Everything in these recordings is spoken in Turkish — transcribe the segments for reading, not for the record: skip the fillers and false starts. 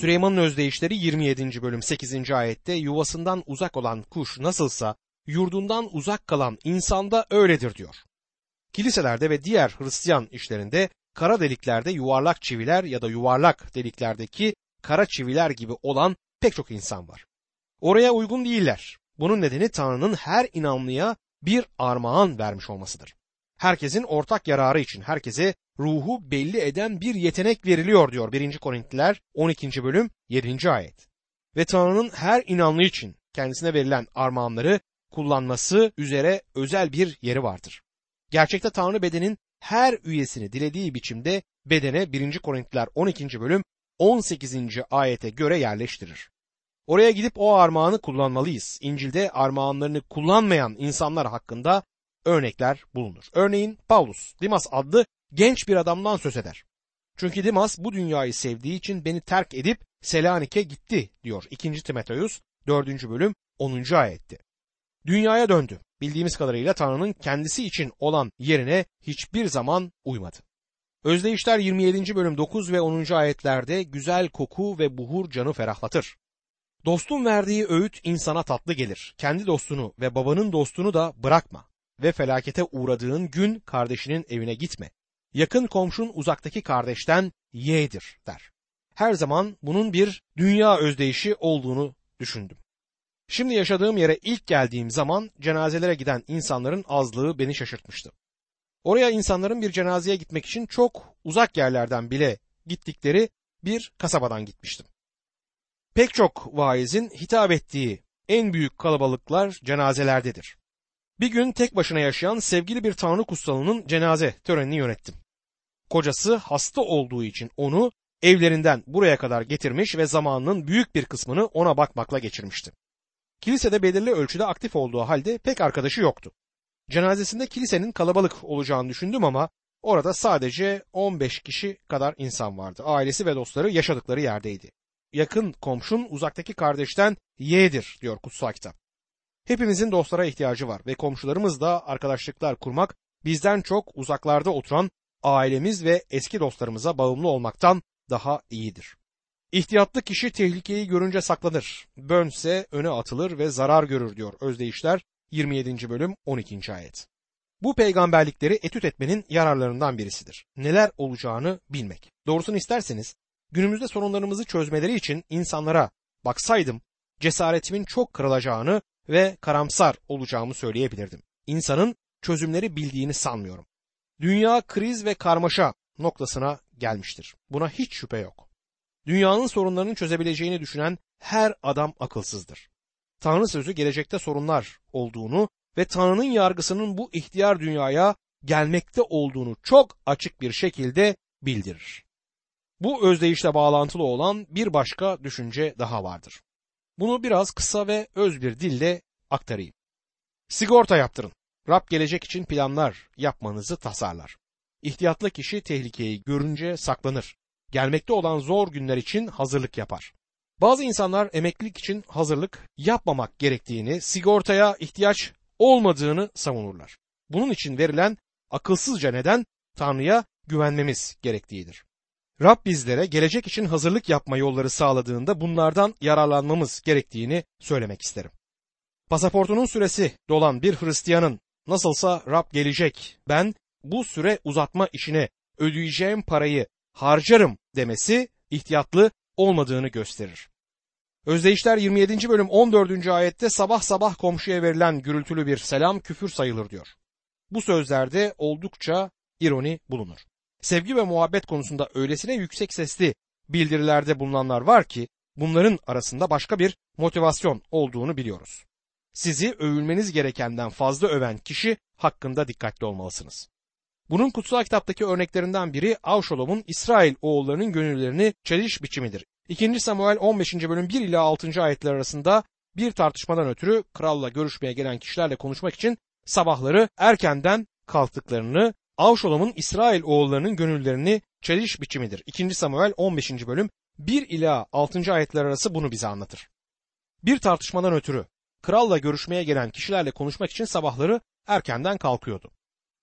Süleyman'ın özdeyişleri 27. bölüm 8. ayette yuvasından uzak olan kuş nasılsa yurdundan uzak kalan insanda öyledir diyor. Kiliselerde ve diğer Hristiyan işlerinde kara deliklerde yuvarlak çiviler ya da yuvarlak deliklerdeki kara çiviler gibi olan pek çok insan var. Oraya uygun değiller. Bunun nedeni Tanrı'nın her inanlıya bir armağan vermiş olmasıdır. Herkesin ortak yararı için herkese ruhu belli eden bir yetenek veriliyor diyor 1. Korintliler 12. bölüm 7. ayet. Ve Tanrı'nın her inanlığı için kendisine verilen armağanları kullanması üzere özel bir yeri vardır. Gerçekte Tanrı bedenin her üyesini dilediği biçimde bedene 1. Korintliler 12. bölüm 18. ayete göre yerleştirir. Oraya gidip o armağanı kullanmalıyız. İncil'de armağanlarını kullanmayan insanlar hakkında örnekler bulunur. Örneğin Paulus, Dimas adlı genç bir adamdan söz eder. Çünkü Dimas bu dünyayı sevdiği için beni terk edip Selanik'e gitti diyor 2. Timoteus 4. bölüm 10. ayette. Dünyaya döndü. Bildiğimiz kadarıyla Tanrı'nın kendisi için olan yerine hiçbir zaman uymadı. Özdeyişler 27. bölüm 9 ve 10. ayetlerde güzel koku ve buhur canı ferahlatır. Dostun verdiği öğüt insana tatlı gelir. Kendi dostunu ve babanın dostunu da bırakma ve felakete uğradığın gün kardeşinin evine gitme. Yakın komşun uzaktaki kardeşten yeğdir der. Her zaman bunun bir dünya özdeyişi olduğunu düşündüm. Şimdi yaşadığım yere ilk geldiğim zaman cenazelere giden insanların azlığı beni şaşırtmıştı. Oraya insanların bir cenazeye gitmek için çok uzak yerlerden bile gittikleri bir kasabadan gitmiştim. Pek çok vaizin hitap ettiği en büyük kalabalıklar cenazelerdedir. Bir gün tek başına yaşayan sevgili bir tanrı kutsalının cenaze törenini yönettim. Kocası hasta olduğu için onu evlerinden buraya kadar getirmiş ve zamanının büyük bir kısmını ona bakmakla geçirmişti. Kilisede belirli ölçüde aktif olduğu halde pek arkadaşı yoktu. Cenazesinde kilisenin kalabalık olacağını düşündüm ama orada sadece 15 kişi kadar insan vardı. Ailesi ve dostları yaşadıkları yerdeydi. Yakın komşun uzaktaki kardeşten yeğdir diyor kutsal kitap. Hepimizin dostlara ihtiyacı var ve komşularımız da arkadaşlıklar kurmak, bizden çok uzaklarda oturan ailemiz ve eski dostlarımıza bağımlı olmaktan daha iyidir. İhtiyatlı kişi tehlikeyi görünce saklanır, bönse öne atılır ve zarar görür diyor Özdeyişler 27. bölüm 12. ayet. Bu peygamberlikleri etüt etmenin yararlarından birisidir. Neler olacağını bilmek. Doğrusunu isterseniz günümüzde sorunlarımızı çözmeleri için insanlara baksaydım cesaretimin çok kırılacağını ve karamsar olacağımı söyleyebilirdim. İnsanın çözümleri bildiğini sanmıyorum. Dünya kriz ve karmaşa noktasına gelmiştir. Buna hiç şüphe yok. Dünyanın sorunlarını çözebileceğini düşünen her adam akılsızdır. Tanrı sözü gelecekte sorunlar olduğunu ve Tanrı'nın yargısının bu ihtiyar dünyaya gelmekte olduğunu çok açık bir şekilde bildirir. Bu özdeyişle bağlantılı olan bir başka düşünce daha vardır. Bunu biraz kısa ve öz bir dille aktarayım. Sigorta yaptırın. Rab gelecek için planlar yapmanızı tasarlar. İhtiyatlı kişi tehlikeyi görünce saklanır. Gelmekte olan zor günler için hazırlık yapar. Bazı insanlar emeklilik için hazırlık yapmamak gerektiğini, sigortaya ihtiyaç olmadığını savunurlar. Bunun için verilen akılsızca neden Tanrı'ya güvenmemiz gerektiğidir. Rab bizlere gelecek için hazırlık yapma yolları sağladığında bunlardan yararlanmamız gerektiğini söylemek isterim. Pasaportunun süresi dolan bir Hristiyanın nasılsa Rab gelecek, ben bu süre uzatma işine ödeyeceğim parayı harcarım demesi ihtiyatlı olmadığını gösterir. Özdeyişler 27. bölüm 14. ayette sabah sabah komşuya verilen gürültülü bir selam küfür sayılır diyor. Bu sözlerde oldukça ironi bulunur. Sevgi ve muhabbet konusunda öylesine yüksek sesli bildirilerde bulunanlar var ki bunların arasında başka bir motivasyon olduğunu biliyoruz. Sizi övülmeniz gerekenden fazla öven kişi hakkında dikkatli olmalısınız. Bunun kutsal kitaptaki örneklerinden biri Avşalom'un İsrail oğullarının gönüllerini çeliş biçimidir. 2. Samuel 15. bölüm 1 ila 6. ayetler arasında bir tartışmadan ötürü kralla görüşmeye gelen kişilerle konuşmak için sabahları erkenden kalktıklarını, Avşalom'un İsrail oğullarının gönüllerini çeliş biçimidir. 2. Samuel 15. bölüm 1 ila 6. ayetler arası bunu bize anlatır. Bir tartışmadan ötürü kralla görüşmeye gelen kişilerle konuşmak için sabahları erkenden kalkıyordu.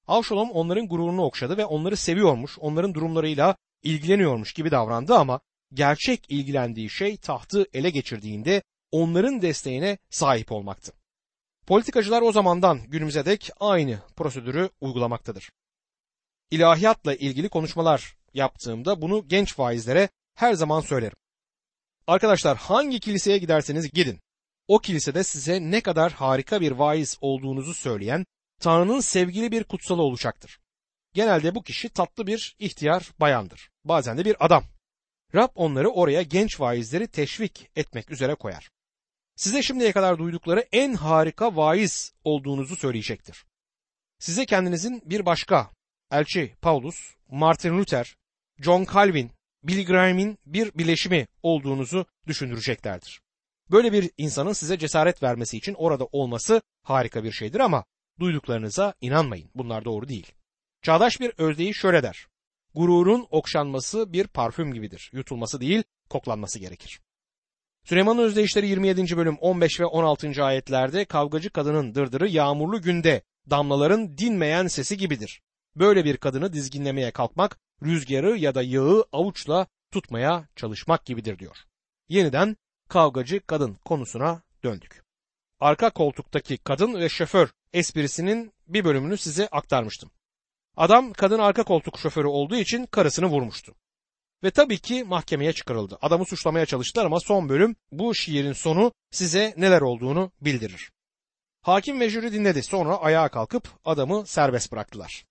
Avşalom onların gururunu okşadı ve onları seviyormuş, onların durumlarıyla ilgileniyormuş gibi davrandı ama gerçek ilgilendiği şey tahtı ele geçirdiğinde onların desteğine sahip olmaktı. Politikacılar o zamandan günümüze dek aynı prosedürü uygulamaktadır. İlahiyatla ilgili konuşmalar yaptığımda bunu genç vaizlere her zaman söylerim. Arkadaşlar, hangi kiliseye giderseniz gidin, o kilisede size ne kadar harika bir vaiz olduğunuzu söyleyen Tanrı'nın sevgili bir kutsalı olacaktır. Genelde bu kişi tatlı bir ihtiyar bayandır. Bazen de bir adam. Rab onları oraya genç vaizleri teşvik etmek üzere koyar. Size şimdiye kadar duydukları en harika vaiz olduğunuzu söyleyecektir. Size kendinizin bir başka Elçi Paulus, Martin Luther, John Calvin, Billy Graham'in bir bileşimi olduğunuzu düşündüreceklerdir. Böyle bir insanın size cesaret vermesi için orada olması harika bir şeydir ama duyduklarınıza inanmayın. Bunlar doğru değil. Çağdaş bir özdeği şöyle der: gururun okşanması bir parfüm gibidir. Yutulması değil, koklanması gerekir. Süleyman'ın özdeyişleri 27. bölüm 15 ve 16. ayetlerde kavgacı kadının dırdırı yağmurlu günde damlaların dinmeyen sesi gibidir. Böyle bir kadını dizginlemeye kalkmak, rüzgarı ya da yağı avuçla tutmaya çalışmak gibidir diyor. Yeniden kavgacı kadın konusuna döndük. Arka koltuktaki kadın ve şoför esprisinin bir bölümünü size aktarmıştım. Adam kadın arka koltuk şoförü olduğu için karısını vurmuştu. Ve tabii ki mahkemeye çıkarıldı. Adamı suçlamaya çalıştılar ama son bölüm bu şiirin sonu size neler olduğunu bildirir. Hakim ve jüri dinledi. Sonra ayağa kalkıp adamı serbest bıraktılar.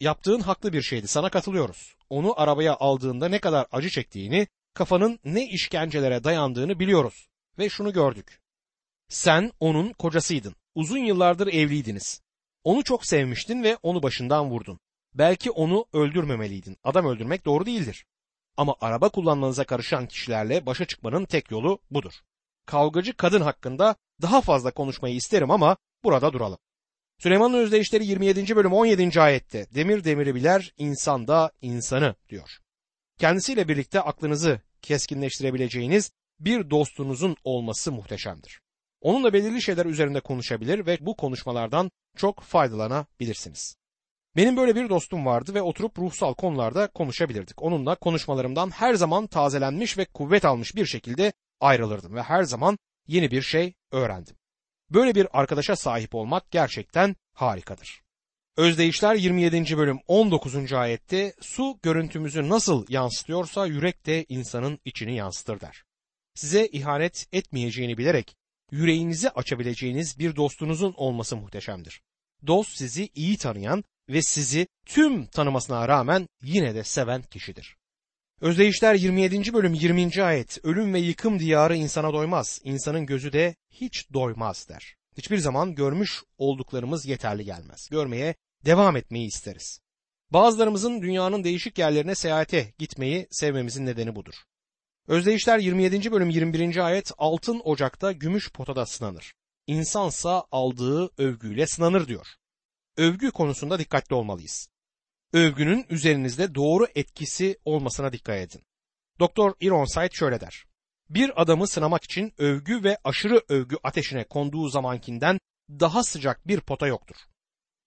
Yaptığın haklı bir şeydi. Sana katılıyoruz. Onu arabaya aldığında ne kadar acı çektiğini, kafanın ne işkencelere dayandığını biliyoruz. Ve şunu gördük. Sen onun kocasıydın. Uzun yıllardır evliydiniz. Onu çok sevmiştin ve onu başından vurdun. Belki onu öldürmemeliydin. Adam öldürmek doğru değildir. Ama araba kullanmanıza karışan kişilerle başa çıkmanın tek yolu budur. Kavgacı kadın hakkında daha fazla konuşmayı isterim ama burada duralım. Süleyman'ın özdeyişleri 27. bölüm 17. ayette demir demiri biler, insan da insanı diyor. Kendisiyle birlikte aklınızı keskinleştirebileceğiniz bir dostunuzun olması muhteşemdir. Onunla belirli şeyler üzerinde konuşabilir ve bu konuşmalardan çok faydalanabilirsiniz. Benim böyle bir dostum vardı ve oturup ruhsal konularda konuşabilirdik. Onunla konuşmalarımdan her zaman tazelenmiş ve kuvvet almış bir şekilde ayrılırdım ve her zaman yeni bir şey öğrendim. Böyle bir arkadaşa sahip olmak gerçekten harikadır. Özdeyişler 27. bölüm 19. ayette su görüntümüzü nasıl yansıtıyorsa yürek de insanın içini yansıtır der. Size ihanet etmeyeceğini bilerek yüreğinizi açabileceğiniz bir dostunuzun olması muhteşemdir. Dost sizi iyi tanıyan ve sizi tüm tanımasına rağmen yine de seven kişidir. Özdeyişler 27. bölüm 20. ayet ölüm ve yıkım diyarı insana doymaz, insanın gözü de hiç doymaz der. Hiçbir zaman görmüş olduklarımız yeterli gelmez. Görmeye devam etmeyi isteriz. Bazılarımızın dünyanın değişik yerlerine seyahate gitmeyi sevmemizin nedeni budur. Özdeyişler 27. bölüm 21. ayet altın ocakta gümüş potada sınanır. İnsansa aldığı övgüyle sınanır diyor. Övgü konusunda dikkatli olmalıyız. Övgünün üzerinizde doğru etkisi olmasına dikkat edin. Doktor Ironside şöyle der. Bir adamı sınamak için övgü ve aşırı övgü ateşine konduğu zamankinden daha sıcak bir pota yoktur.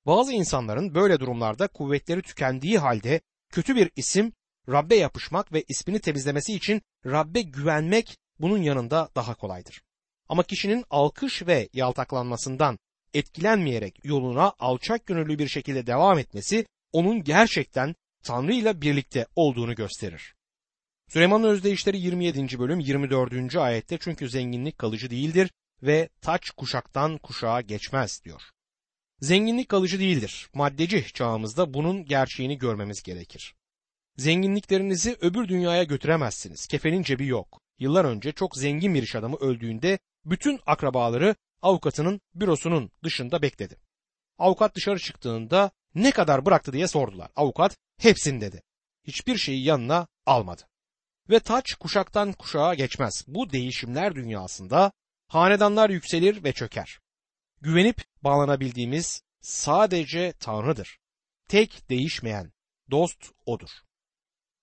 Bazı insanların böyle durumlarda kuvvetleri tükendiği halde kötü bir isim, Rabbe yapışmak ve ismini temizlemesi için Rabbe güvenmek bunun yanında daha kolaydır. Ama kişinin alkış ve yaltaklanmasından etkilenmeyerek yoluna alçak gönüllü bir şekilde devam etmesi onun gerçekten Tanrı ile birlikte olduğunu gösterir. Süleyman'ın özdeyişleri 27. bölüm 24. ayette çünkü zenginlik kalıcı değildir ve taç kuşaktan kuşağa geçmez diyor. Zenginlik kalıcı değildir. Maddeci çağımızda bunun gerçeğini görmemiz gerekir. Zenginliklerinizi öbür dünyaya götüremezsiniz. Kefenin cebi yok. Yıllar önce çok zengin bir iş adamı öldüğünde bütün akrabaları avukatının bürosunun dışında bekledi. Avukat dışarı çıktığında ne kadar bıraktı diye sordular. Avukat hepsini dedi. Hiçbir şeyi yanına almadı. Ve taç kuşaktan kuşağa geçmez. Bu değişimler dünyasında hanedanlar yükselir ve çöker. Güvenip bağlanabildiğimiz sadece Tanrı'dır. Tek değişmeyen dost O'dur.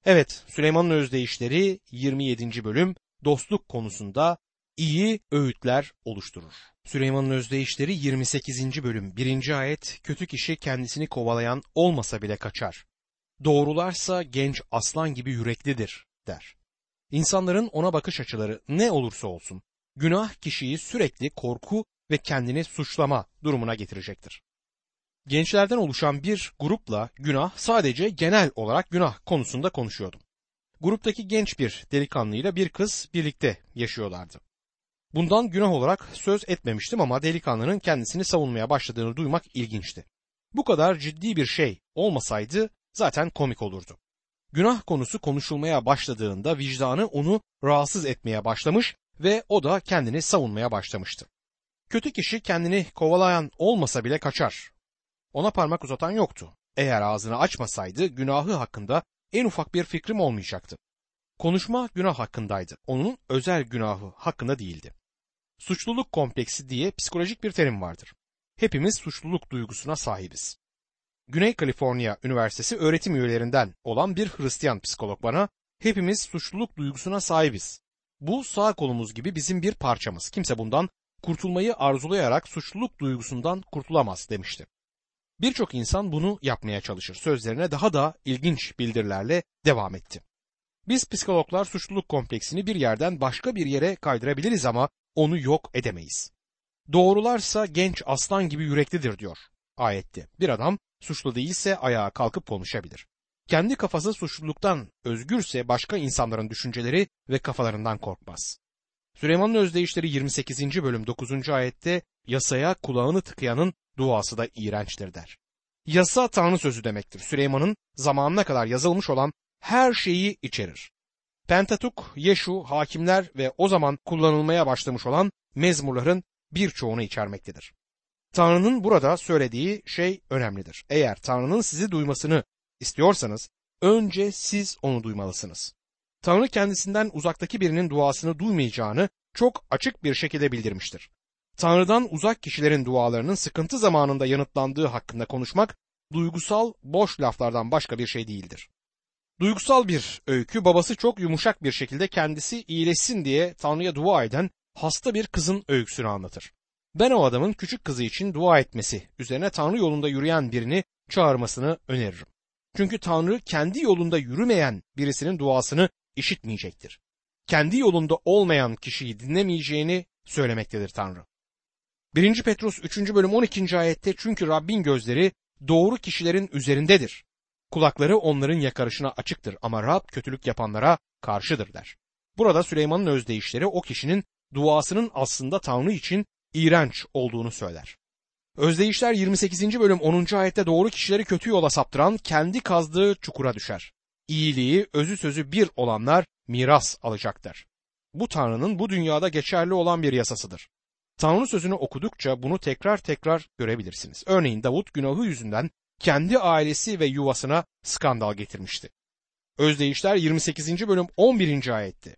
Evet, Süleyman'ın özdeyişleri 27. bölüm dostluk konusunda iyi öğütler oluşturur. Süleyman'ın özdeyişleri 28. bölüm 1. ayet kötü kişi kendisini kovalayan olmasa bile kaçar. Doğrularsa genç aslan gibi yüreklidir der. İnsanların ona bakış açıları ne olursa olsun günah kişiyi sürekli korku ve kendini suçlama durumuna getirecektir. Gençlerden oluşan bir grupla günah sadece genel olarak günah konusunda konuşuyordum. Gruptaki genç bir delikanlıyla bir kız birlikte yaşıyorlardı. Bundan günah olarak söz etmemiştim ama delikanlının kendisini savunmaya başladığını duymak ilginçti. Bu kadar ciddi bir şey olmasaydı zaten komik olurdu. Günah konusu konuşulmaya başladığında vicdanı onu rahatsız etmeye başlamış ve o da kendini savunmaya başlamıştı. Kötü kişi kendini kovalayan olmasa bile kaçar. Ona parmak uzatan yoktu. Eğer ağzını açmasaydı günahı hakkında en ufak bir fikrim olmayacaktı. Konuşma günah hakkındaydı. Onun özel günahı hakkında değildi. Suçluluk kompleksi diye psikolojik bir terim vardır. Hepimiz suçluluk duygusuna sahibiz. Güney Kaliforniya Üniversitesi öğretim üyelerinden olan bir Hristiyan psikolog bana, "Hepimiz suçluluk duygusuna sahibiz. Bu sağ kolumuz gibi bizim bir parçamız. Kimse bundan kurtulmayı arzulayarak suçluluk duygusundan kurtulamaz," demişti. Birçok insan bunu yapmaya çalışır. Sözlerine daha da ilginç bildirilerle devam etti. "Biz psikologlar suçluluk kompleksini bir yerden başka bir yere kaydırabiliriz ama onu yok edemeyiz. Doğrularsa genç aslan gibi yüreklidir," diyor ayette. Bir adam suçlu değilse ayağa kalkıp konuşabilir. Kendi kafası suçluluktan özgürse başka insanların düşünceleri ve kafalarından korkmaz. Süleyman'ın Özdeyişleri 28. bölüm 9. ayette "Yasaya kulağını tıkayanın duası da iğrençtir," der. Yasa Tanrı sözü demektir. Süleyman'ın zamanına kadar yazılmış olan her şeyi içerir. Pentatuk, Yeşu, Hakimler ve o zaman kullanılmaya başlamış olan mezmurların birçoğunu içermektedir. Tanrı'nın burada söylediği şey önemlidir. Eğer Tanrı'nın sizi duymasını istiyorsanız önce siz onu duymalısınız. Tanrı kendisinden uzaktaki birinin duasını duymayacağını çok açık bir şekilde bildirmiştir. Tanrı'dan uzak kişilerin dualarının sıkıntı zamanında yanıtlandığı hakkında konuşmak duygusal boş laflardan başka bir şey değildir. Duygusal bir öykü, babası çok yumuşak bir şekilde kendisi iyileşsin diye Tanrı'ya dua eden hasta bir kızın öyküsünü anlatır. Ben o adamın küçük kızı için dua etmesi üzerine Tanrı yolunda yürüyen birini çağırmasını öneririm. Çünkü Tanrı kendi yolunda yürümeyen birisinin duasını işitmeyecektir. Kendi yolunda olmayan kişiyi dinlemeyeceğini söylemektedir Tanrı. 1. Petrus 3. bölüm 12. ayette "Çünkü Rabbin gözleri doğru kişilerin üzerindedir. Kulakları onların yakarışına açıktır ama Rab kötülük yapanlara karşıdır," der. Burada Süleyman'ın özdeyişleri o kişinin duasının aslında Tanrı için iğrenç olduğunu söyler. Özdeyişler 28. bölüm 10. ayette "Doğru kişileri kötü yola saptıran kendi kazdığı çukura düşer. İyiliği özü sözü bir olanlar miras alacaktır." Bu Tanrı'nın bu dünyada geçerli olan bir yasasıdır. Tanrı sözünü okudukça bunu tekrar tekrar görebilirsiniz. Örneğin Davut günahı yüzünden kendi ailesi ve yuvasına skandal getirmişti. Özdeyişler 28. bölüm 11. ayetti.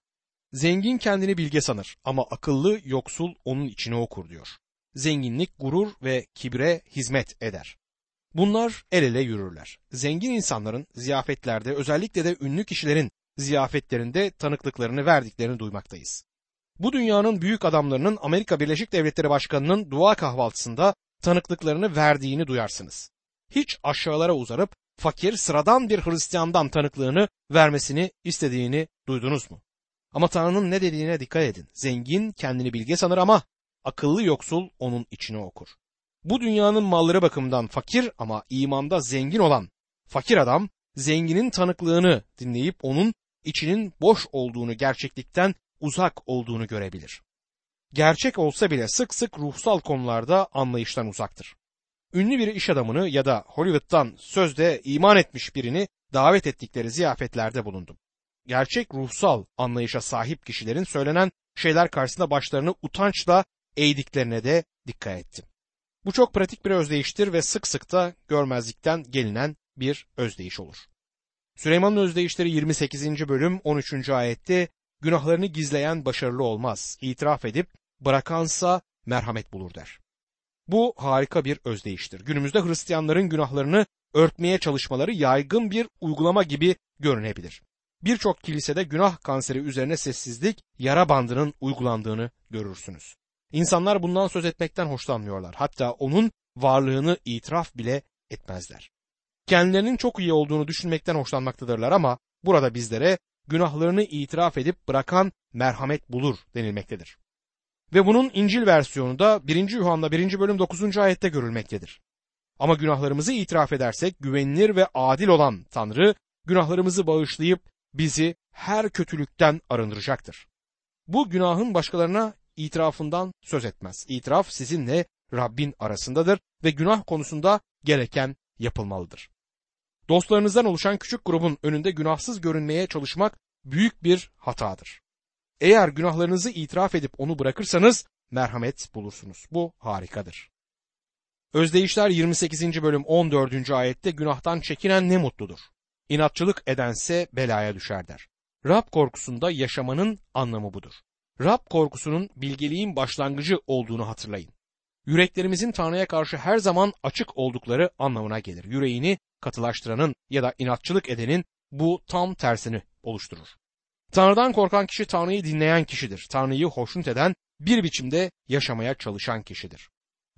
"Zengin kendini bilge sanır ama akıllı yoksul onun içine okur," diyor. Zenginlik gurur ve kibre hizmet eder. Bunlar el ele yürürler. Zengin insanların ziyafetlerde, özellikle de ünlü kişilerin ziyafetlerinde tanıklıklarını verdiklerini duymaktayız. Bu dünyanın büyük adamlarının Amerika Birleşik Devletleri Başkanı'nın dua kahvaltısında tanıklıklarını verdiğini duyarsınız. Hiç aşağılara uzanıp fakir, sıradan bir Hristiyan'dan tanıklığını vermesini istediğini duydunuz mu? Ama Tanrı'nın ne dediğine dikkat edin. Zengin kendini bilge sanır ama akıllı yoksul onun içine okur. Bu dünyanın malları bakımından fakir ama imanda zengin olan fakir adam, zenginin tanıklığını dinleyip onun içinin boş olduğunu, gerçeklikten uzak olduğunu görebilir. Gerçek olsa bile sık sık ruhsal konularda anlayıştan uzaktır. Ünlü bir iş adamını ya da Hollywood'dan sözde iman etmiş birini davet ettikleri ziyafetlerde bulundum. Gerçek ruhsal anlayışa sahip kişilerin söylenen şeyler karşısında başlarını utançla eğdiklerine de dikkat ettim. Bu çok pratik bir özdeyiştir ve sık sık da görmezlikten gelinen bir özdeyiş olur. Süleyman'ın Özdeyişleri 28. bölüm 13. ayette "Günahlarını gizleyen başarılı olmaz, itiraf edip bırakansa merhamet bulur," der. Bu harika bir özdeyiştir. Günümüzde Hristiyanların günahlarını örtmeye çalışmaları yaygın bir uygulama gibi görünebilir. Birçok kilisede günah kanseri üzerine sessizlik yara bandının uygulandığını görürsünüz. İnsanlar bundan söz etmekten hoşlanmıyorlar. Hatta onun varlığını itiraf bile etmezler. Kendilerinin çok iyi olduğunu düşünmekten hoşlanmaktadırlar ama burada bizlere günahlarını itiraf edip bırakan merhamet bulur denilmektedir. Ve bunun İncil versiyonu da 1. Yuhanna 1. bölüm 9. ayette görülmektedir. Ama günahlarımızı itiraf edersek güvenilir ve adil olan Tanrı günahlarımızı bağışlayıp bizi her kötülükten arındıracaktır. Bu günahın başkalarına itirafından söz etmez. İtiraf sizinle Rabbin arasındadır ve günah konusunda gereken yapılmalıdır. Dostlarınızdan oluşan küçük grubun önünde günahsız görünmeye çalışmak büyük bir hatadır. Eğer günahlarınızı itiraf edip onu bırakırsanız merhamet bulursunuz. Bu harikadır. Özdeyişler 28. bölüm 14. ayette günahtan çekinen ne mutludur. İnatçılık edense belaya düşer der. Rab korkusunda yaşamanın anlamı budur. Rab korkusunun bilgeliğin başlangıcı olduğunu hatırlayın. Yüreklerimizin Tanrı'ya karşı her zaman açık oldukları anlamına gelir. Yüreğini katılaştıranın ya da inatçılık edenin bu tam tersini oluşturur. Tanrı'dan korkan kişi Tanrı'yı dinleyen kişidir. Tanrı'yı hoşnut eden bir biçimde yaşamaya çalışan kişidir.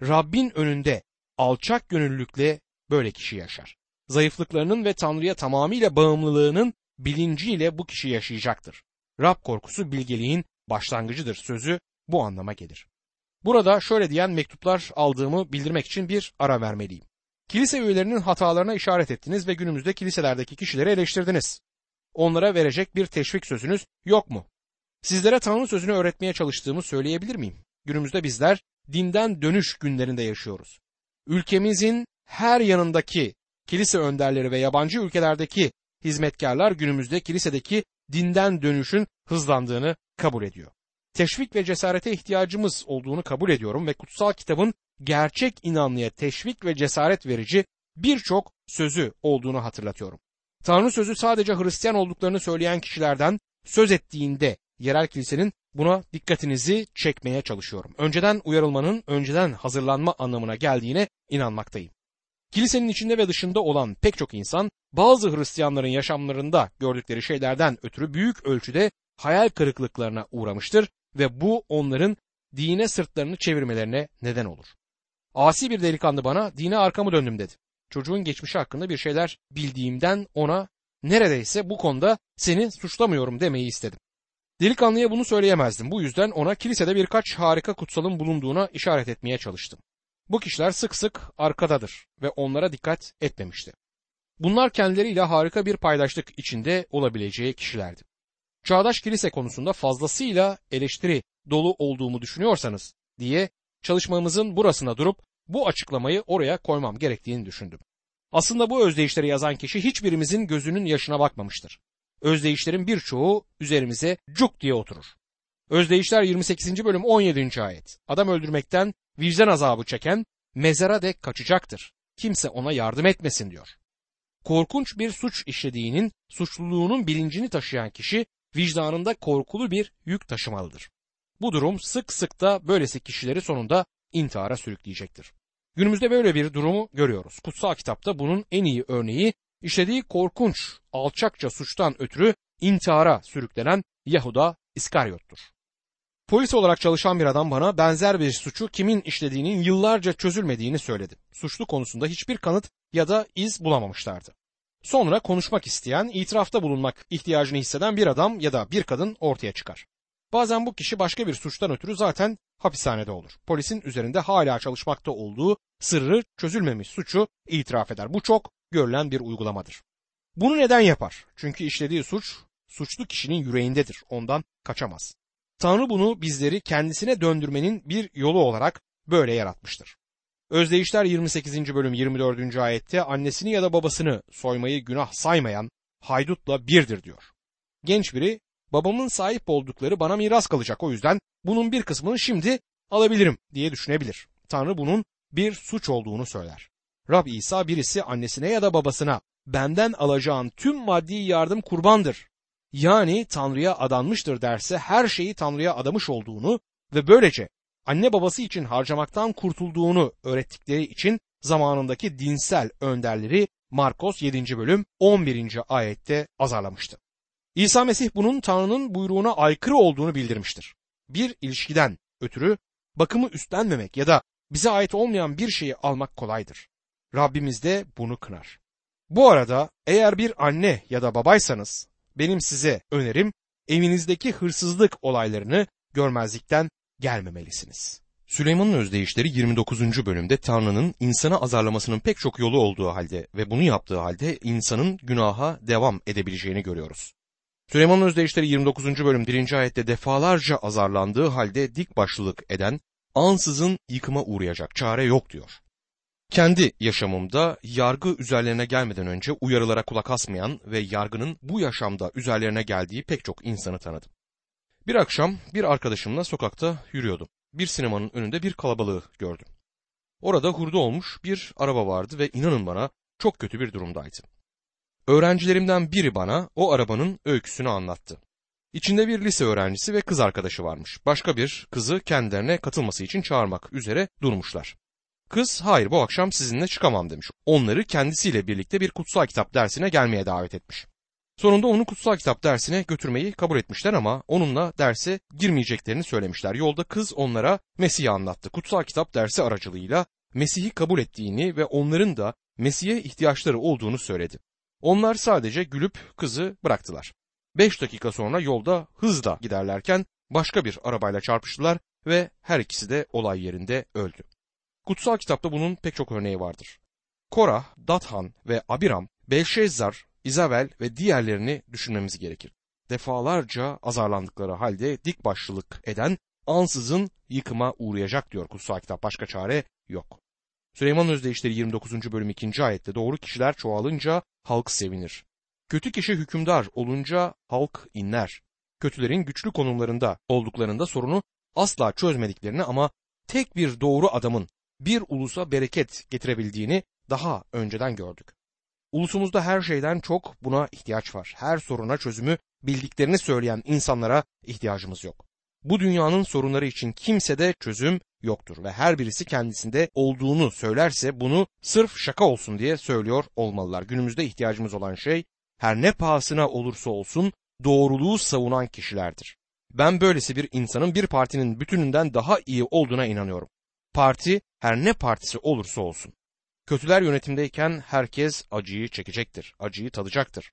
Rabbin önünde alçak gönüllülükle böyle kişi yaşar. Zayıflıklarının ve Tanrı'ya tamamıyla bağımlılığının bilinciyle bu kişi yaşayacaktır. Rab korkusu bilgeliğin başlangıcıdır sözü bu anlama gelir. Burada şöyle diyen mektuplar aldığımı bildirmek için bir ara vermeliyim. Kilise üyelerinin hatalarına işaret ettiniz ve günümüzde kiliselerdeki kişileri eleştirdiniz. Onlara verecek bir teşvik sözünüz yok mu? Sizlere Tanrı sözünü öğretmeye çalıştığımı söyleyebilir miyim? Günümüzde bizler dinden dönüş günlerinde yaşıyoruz. Ülkemizin her yanındaki kilise önderleri ve yabancı ülkelerdeki hizmetkarlar günümüzde kilisedeki dinden dönüşün hızlandığını kabul ediyor. Teşvik ve cesarete ihtiyacımız olduğunu kabul ediyorum ve kutsal kitabın gerçek inanlıya teşvik ve cesaret verici birçok sözü olduğunu hatırlatıyorum. Tanrı sözü sadece Hristiyan olduklarını söyleyen kişilerden söz ettiğinde yerel kilisenin buna dikkatinizi çekmeye çalışıyorum. Önceden uyarılmanın, önceden hazırlanma anlamına geldiğine inanmaktayım. Kilisenin içinde ve dışında olan pek çok insan bazı Hristiyanların yaşamlarında gördükleri şeylerden ötürü büyük ölçüde hayal kırıklıklarına uğramıştır ve bu onların dine sırtlarını çevirmelerine neden olur. Asi bir delikanlı bana dine arkamı döndüm dedi. Çocuğun geçmişi hakkında bir şeyler bildiğimden ona neredeyse bu konuda seni suçlamıyorum demeyi istedim. Delikanlıya bunu söyleyemezdim. Bu yüzden ona kilisede birkaç harika kutsalın bulunduğuna işaret etmeye çalıştım. Bu kişiler sık sık arkadadır ve onlara dikkat etmemişti. Bunlar kendileriyle harika bir paydaşlık içinde olabileceği kişilerdi. Çağdaş kilise konusunda fazlasıyla eleştiri dolu olduğumu düşünüyorsanız diye çalışmamızın burasına durup bu açıklamayı oraya koymam gerektiğini düşündüm. Aslında bu özdeyişleri yazan kişi hiçbirimizin gözünün yaşına bakmamıştır. Özdeyişlerin birçoğu üzerimize cuk diye oturur. Özdeyişler 28. bölüm 17. ayet. Adam öldürmekten vicdan azabı çeken mezara dek kaçacaktır. Kimse ona yardım etmesin diyor. Korkunç bir suç işlediğinin, suçluluğunun bilincini taşıyan kişi vicdanında korkulu bir yük taşımalıdır. Bu durum sık sık da böylesi kişileri sonunda intihara sürükleyecektir. Günümüzde böyle bir durumu görüyoruz. Kutsal kitapta bunun en iyi örneği işlediği korkunç, alçakça suçtan ötürü intihara sürüklenen Yahuda İskaryot'tur. Polis olarak çalışan bir adam bana benzer bir suçu kimin işlediğinin yıllarca çözülmediğini söyledi. Suçlu konusunda hiçbir kanıt ya da iz bulamamışlardı. Sonra konuşmak isteyen, itirafta bulunmak ihtiyacını hisseden bir adam ya da bir kadın ortaya çıkar. Bazen bu kişi başka bir suçtan ötürü zaten hapishanede olur. Polisin üzerinde hala çalışmakta olduğu sırrı çözülmemiş suçu itiraf eder. Bu çok görülen bir uygulamadır. Bunu neden yapar? Çünkü işlediği suç, suçlu kişinin yüreğindedir. Ondan kaçamaz. Tanrı bunu bizleri kendisine döndürmenin bir yolu olarak böyle yaratmıştır. Özdeyişler 28. bölüm 24. ayette annesini ya da babasını soymayı günah saymayan haydutla birdir diyor. Genç biri, babamın sahip oldukları bana miras kalacak, o yüzden bunun bir kısmını şimdi alabilirim diye düşünebilir. Tanrı bunun bir suç olduğunu söyler. Rab İsa birisi annesine ya da babasına benden alacağın tüm maddi yardım kurbandır, yani Tanrı'ya adanmıştır derse her şeyi Tanrı'ya adamış olduğunu ve böylece anne babası için harcamaktan kurtulduğunu öğrettikleri için zamanındaki dinsel önderleri Markos 7. bölüm 11. ayette azarlamıştı. İsa Mesih bunun Tanrı'nın buyruğuna aykırı olduğunu bildirmiştir. Bir ilişkiden ötürü bakımı üstlenmemek ya da bize ait olmayan bir şeyi almak kolaydır. Rabbimiz de bunu kınar. Bu arada eğer bir anne ya da babaysanız, Benim size önerim, evinizdeki hırsızlık olaylarını görmezlikten gelmemelisiniz. Süleyman'ın özdeyişleri 29. bölümde Tanrı'nın insana azarlamasının pek çok yolu olduğu halde ve bunu yaptığı halde insanın günaha devam edebileceğini görüyoruz. Süleyman'ın özdeyişleri 29. bölüm 1. ayette defalarca azarlandığı halde dik başlılık eden, ansızın yıkıma uğrayacak çare yok diyor. Kendi yaşamımda yargı üzerlerine gelmeden önce uyarılara kulak asmayan ve yargının bu yaşamda üzerlerine geldiği pek çok insanı tanıdım. Bir akşam bir arkadaşımla sokakta yürüyordum. Bir sinemanın önünde bir kalabalığı gördüm. Orada hurda olmuş bir araba vardı ve inanın bana çok kötü bir durumdaydı. Öğrencilerimden biri bana o arabanın öyküsünü anlattı. İçinde bir lise öğrencisi ve kız arkadaşı varmış. Başka bir kızı kendilerine katılması için çağırmak üzere durmuşlar. Kız, hayır bu akşam sizinle çıkamam demiş. Onları kendisiyle birlikte bir kutsal kitap dersine gelmeye davet etmiş. Sonunda onu kutsal kitap dersine götürmeyi kabul etmişler ama onunla derse girmeyeceklerini söylemişler. Yolda kız onlara Mesih'i anlattı. Kutsal kitap dersi aracılığıyla Mesih'i kabul ettiğini ve onların da Mesih'e ihtiyaçları olduğunu söyledi. Onlar sadece gülüp kızı bıraktılar. 5 dakika sonra yolda hızla giderlerken başka bir arabayla çarpıştılar ve her ikisi de olay yerinde öldü. Kutsal kitapta bunun pek çok örneği vardır. Korah, Dathan ve Abiram, Belşezar, İzavel ve diğerlerini düşünmemiz gerekir. Defalarca azarlandıkları halde dik başlılık eden ansızın yıkıma uğrayacak diyor kutsal kitap. Başka çare yok. Süleyman Özdeyişleri 29. bölüm 2. ayette doğru kişiler çoğalınca halk sevinir. Kötü kişi hükümdar olunca halk inler. Kötülerin güçlü konumlarında olduklarında sorunu asla çözmediklerini ama tek bir doğru adamın bir ulusa bereket getirebildiğini daha önceden gördük. Ulusumuzda her şeyden çok buna ihtiyaç var. Her soruna çözümü bildiklerini söyleyen insanlara ihtiyacımız yok. Bu dünyanın sorunları için kimsede çözüm yoktur ve her birisi kendisinde olduğunu söylerse bunu sırf şaka olsun diye söylüyor olmalılar. Günümüzde ihtiyacımız olan şey her ne pahasına olursa olsun doğruluğu savunan kişilerdir. Ben böylesi bir insanın bir partinin bütününden daha iyi olduğuna inanıyorum. Parti her ne partisi olursa olsun. Kötüler yönetimdeyken herkes acıyı çekecektir, acıyı tadacaktır.